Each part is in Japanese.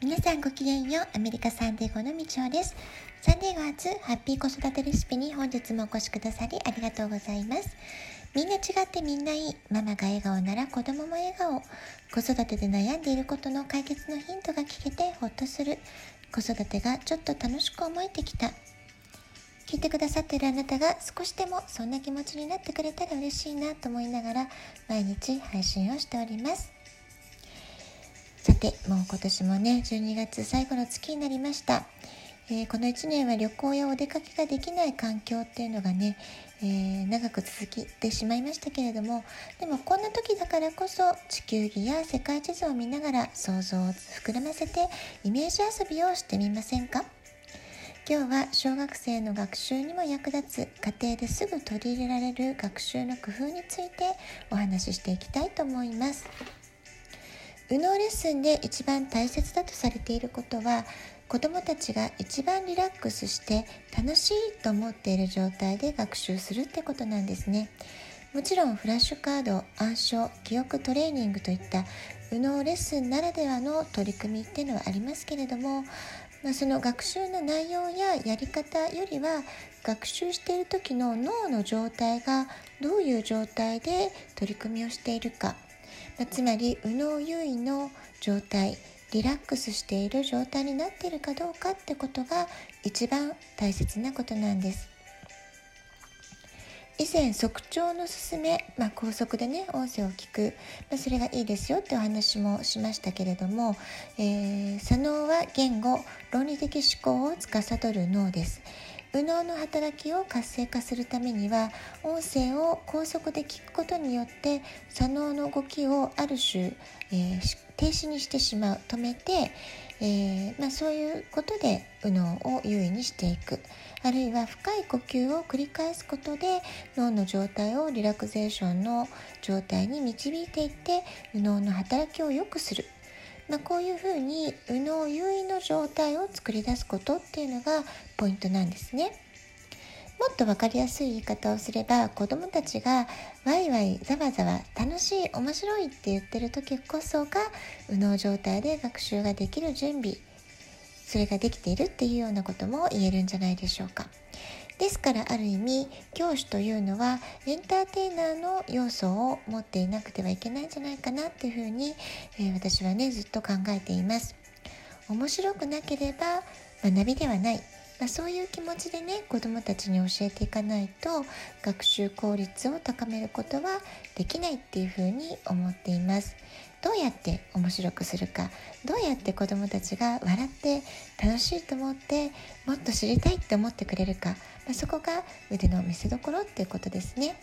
皆さんごきげんよう。アメリカサンディエゴのみちおです。サンディエゴ初ハッピー子育てレシピに本日もお越しくださりありがとうございます。みんな違ってみんないい。ママが笑顔なら子供も笑顔。子育てで悩んでいることの解決のヒントが聞けてほっとする。子育てがちょっと楽しく思えてきた。聞いてくださっているあなたが少しでもそんな気持ちになってくれたら嬉しいなと思いながら毎日配信をしております。さて、もう今年もね、12月最後の月になりました。この1年は旅行やお出かけができない環境っていうのがね、長く続きてしまいましたけれども、でもこんな時だからこそ地球儀や世界地図を見ながら想像を膨らませてイメージ遊びをしてみませんか？今日は小学生の学習にも役立つ、家庭ですぐ取り入れられる学習の工夫についてお話ししていきたいと思います。右脳レッスンで一番大切だとされていることは、子どもたちが一番リラックスして楽しいと思っている状態で学習するってことなんですね。もちろんフラッシュカード、暗唱、記憶トレーニングといった右脳レッスンならではの取り組みっていうのはありますけれども、その学習の内容ややり方よりは、学習している時の脳の状態がどういう状態で取り組みをしているか、つまり右脳優位の状態、リラックスしている状態になっているかどうかってことが一番大切なことなんです。以前速聴のすすめ、高速でね音声を聞く、それがいいですよってお話もしましたけれども、左脳は言語、論理的思考を司る脳です。右脳の働きを活性化するためには、音声を高速で聞くことによって左脳の動きをある種、停止にしてしまう、止めて、そういうことで右脳を優位にしていく、あるいは深い呼吸を繰り返すことで脳の状態をリラクゼーションの状態に導いていって右脳の働きを良くする、こういうふうに右脳優位の状態を作り出すことっていうのがポイントなんですね。もっと分かりやすい言い方をすれば、子どもたちがワイワイ、ざわざわ、楽しい、面白いって言ってる時こそが右脳状態で学習ができる準備、それができているっていうようなことも言えるんじゃないでしょうか。ですから、ある意味教師というのはエンターテイナーの要素を持っていなくてはいけないんじゃないかなっていうふうに、私はねずっと考えています。面白くなければ学びではない、そういう気持ちでね子どもたちに教えていかないと学習効率を高めることはできないっていうふうに思っています。どうやって面白くするか、どうやって子どもたちが笑って楽しいと思ってもっと知りたいって思ってくれるか、そこが腕の見せどころっていうことですね。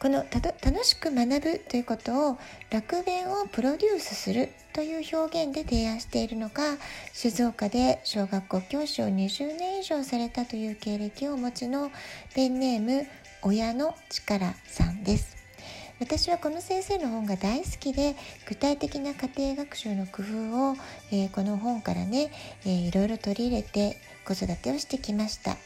この楽しく学ぶということを楽園をプロデュースするという表現で提案しているのが、静岡で小学校教師を20年以上されたという経歴をお持ちのペンネーム親の力さんです。私はこの先生の本が大好きで、具体的な家庭学習の工夫を、この本からね、いろいろ取り入れて子育てをしてきました。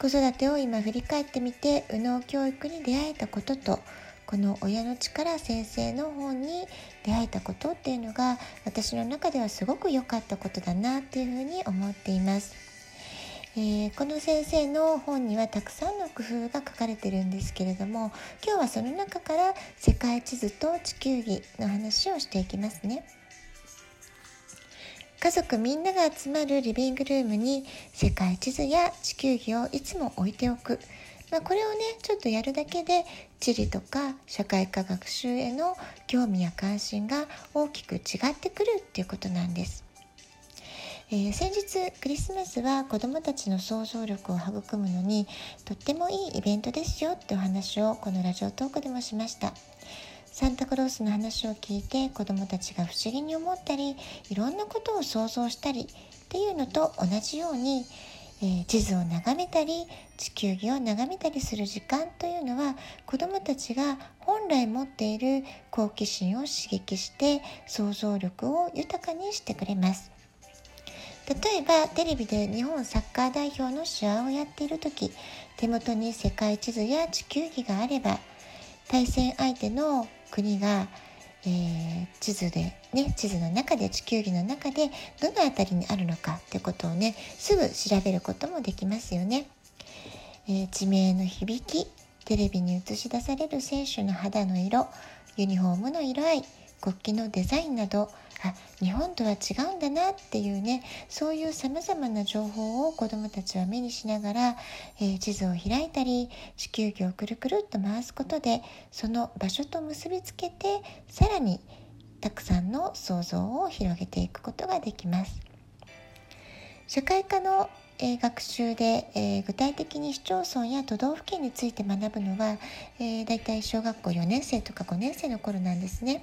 子育てを今振り返ってみて、右脳教育に出会えたこととこの親の力先生の本に出会えたことっていうのが、私の中ではすごく良かったことだなっていうふうに思っています。この先生の本にはたくさんの工夫が書かれているんですけれども、今日はその中から世界地図と地球儀の話をしていきますね。家族みんなが集まるリビングルームに世界地図や地球儀をいつも置いておく、これをねちょっとやるだけで地理とか社会科学習への興味や関心が大きく違ってくるっていうことなんです。先日クリスマスは子どもたちの想像力を育むのにとってもいいイベントですよってお話をこのラジオトークでもしました。サンタクロースの話を聞いて子どもたちが不思議に思ったり、いろんなことを想像したりっていうのと同じように、地図を眺めたり地球儀を眺めたりする時間というのは、子どもたちが本来持っている好奇心を刺激して想像力を豊かにしてくれます。例えばテレビで日本サッカー代表の試合をやっているとき、手元に世界地図や地球儀があれば、対戦相手の国が地図でね、地図の中で地球儀の中でどのあたりにあるのかってことをね、すぐ調べることもできますよね。地名の響き、テレビに映し出される選手の肌の色、ユニフォームの色合い、国旗のデザインなど、あ、日本とは違うんだなっていうね、そういうさまざまな情報を子どもたちは目にしながら、地図を開いたり地球儀をくるくるっと回すことで、その場所と結びつけてさらにたくさんの想像を広げていくことができます。社会科の学習で、具体的に市町村や都道府県について学ぶのは、だいたい小学校4年生とか5年生の頃なんですね。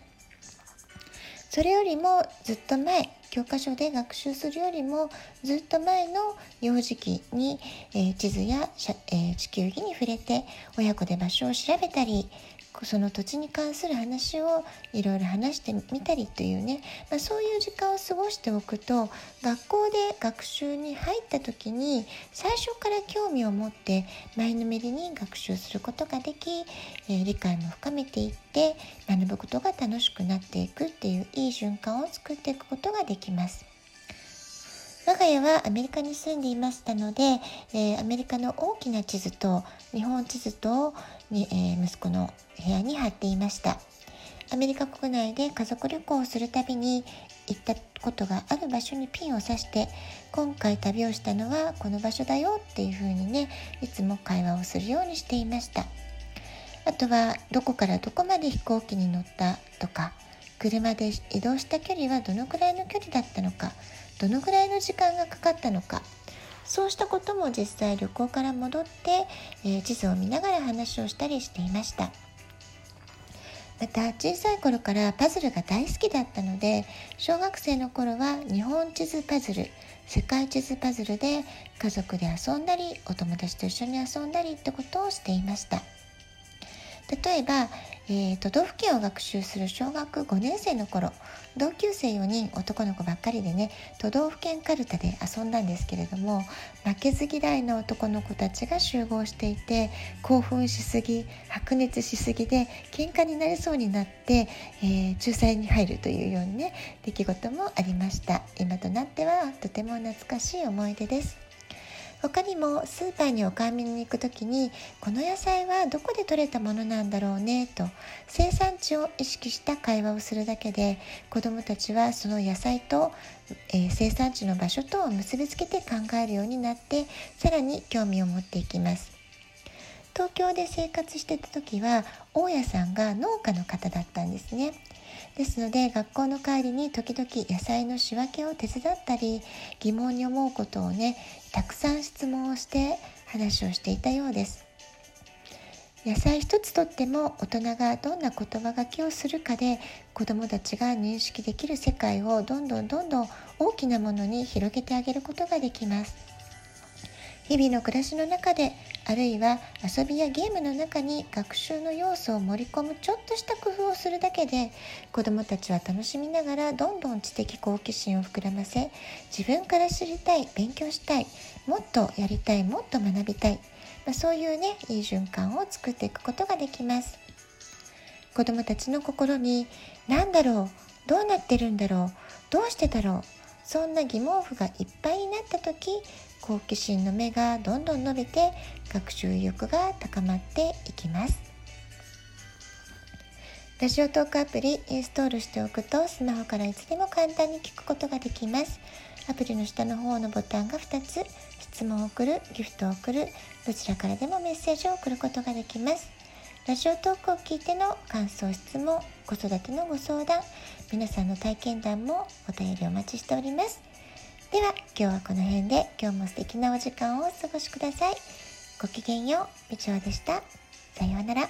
それよりもずっと前、教科書で学習するよりもずっと前の幼児期に、地図や、地球儀に触れて親子で場所を調べたり、その土地に関する話をいろいろ話してみたりというね、そういう時間を過ごしておくと、学校で学習に入った時に最初から興味を持って前のめりに学習することができ、理解も深めていって学ぶことが楽しくなっていくっていういい循環を作っていくことができます。我が家はアメリカに住んでいましたので、アメリカの大きな地図と日本地図とに、息子の部屋に貼っていました。アメリカ国内で家族旅行をするたびに行ったことがある場所にピンを刺して、今回旅をしたのはこの場所だよっていうふうにね、いつも会話をするようにしていました。あとはどこからどこまで飛行機に乗ったとか、車で移動した距離はどのくらいの距離だったのか、どのくらいの時間がかかったのか、そうしたことも実際旅行から戻って、地図を見ながら話をしたりしていました。また小さい頃からパズルが大好きだったので、小学生の頃は日本地図パズル、世界地図パズルで家族で遊んだり、お友達と一緒に遊んだりってことをしていました。例えば、都道府県を学習する小学5年生の頃、同級生4人男の子ばっかりでね、都道府県カルタで遊んだんですけれども、負けず嫌いの男の子たちが集合していて、興奮しすぎ、白熱しすぎで喧嘩になりそうになって、仲裁に入るというようにね、出来事もありました。今となってはとても懐かしい思い出です。他にもスーパーにお買い物に行くときに、この野菜はどこで採れたものなんだろうねと生産地を意識した会話をするだけで、子どもたちはその野菜と、生産地の場所とを結びつけて考えるようになって、さらに興味を持っていきます。東京で生活していたときは大家さんが農家の方だったんですね。ですので学校の帰りに時々野菜の仕分けを手伝ったり、疑問に思うことをね、たくさん質問をして話をしていたようです。野菜一つとっても大人がどんな言葉書きをするかで、子どもたちが認識できる世界をどんどん大きなものに広げてあげることができます。日々の暮らしの中で、あるいは遊びやゲームの中に学習の要素を盛り込むちょっとした工夫をするだけで、子どもたちは楽しみながらどんどん知的好奇心を膨らませ、自分から知りたい、勉強したい、もっとやりたい、もっと学びたい、そういうね、いい循環を作っていくことができます。子どもたちの心に、何だろう、どうなってるんだろう、どうしてだろう、そんな疑問符がいっぱいになった時、好奇心の目がどんどん伸びて、学習意欲が高まっていきます。ラジオトークアプリインストールしておくと、スマホからいつでも簡単に聞くことができます。アプリの下の方のボタンが2つ、質問を送る、ギフトを送る、どちらからでもメッセージを送ることができます。ラジオトークを聞いての感想、質問、子育てのご相談、皆さんの体験談もお便りお待ちしております。では今日はこの辺で、今日も素敵なお時間をお過ごしください。ごきげんよう。みちおでした。さようなら。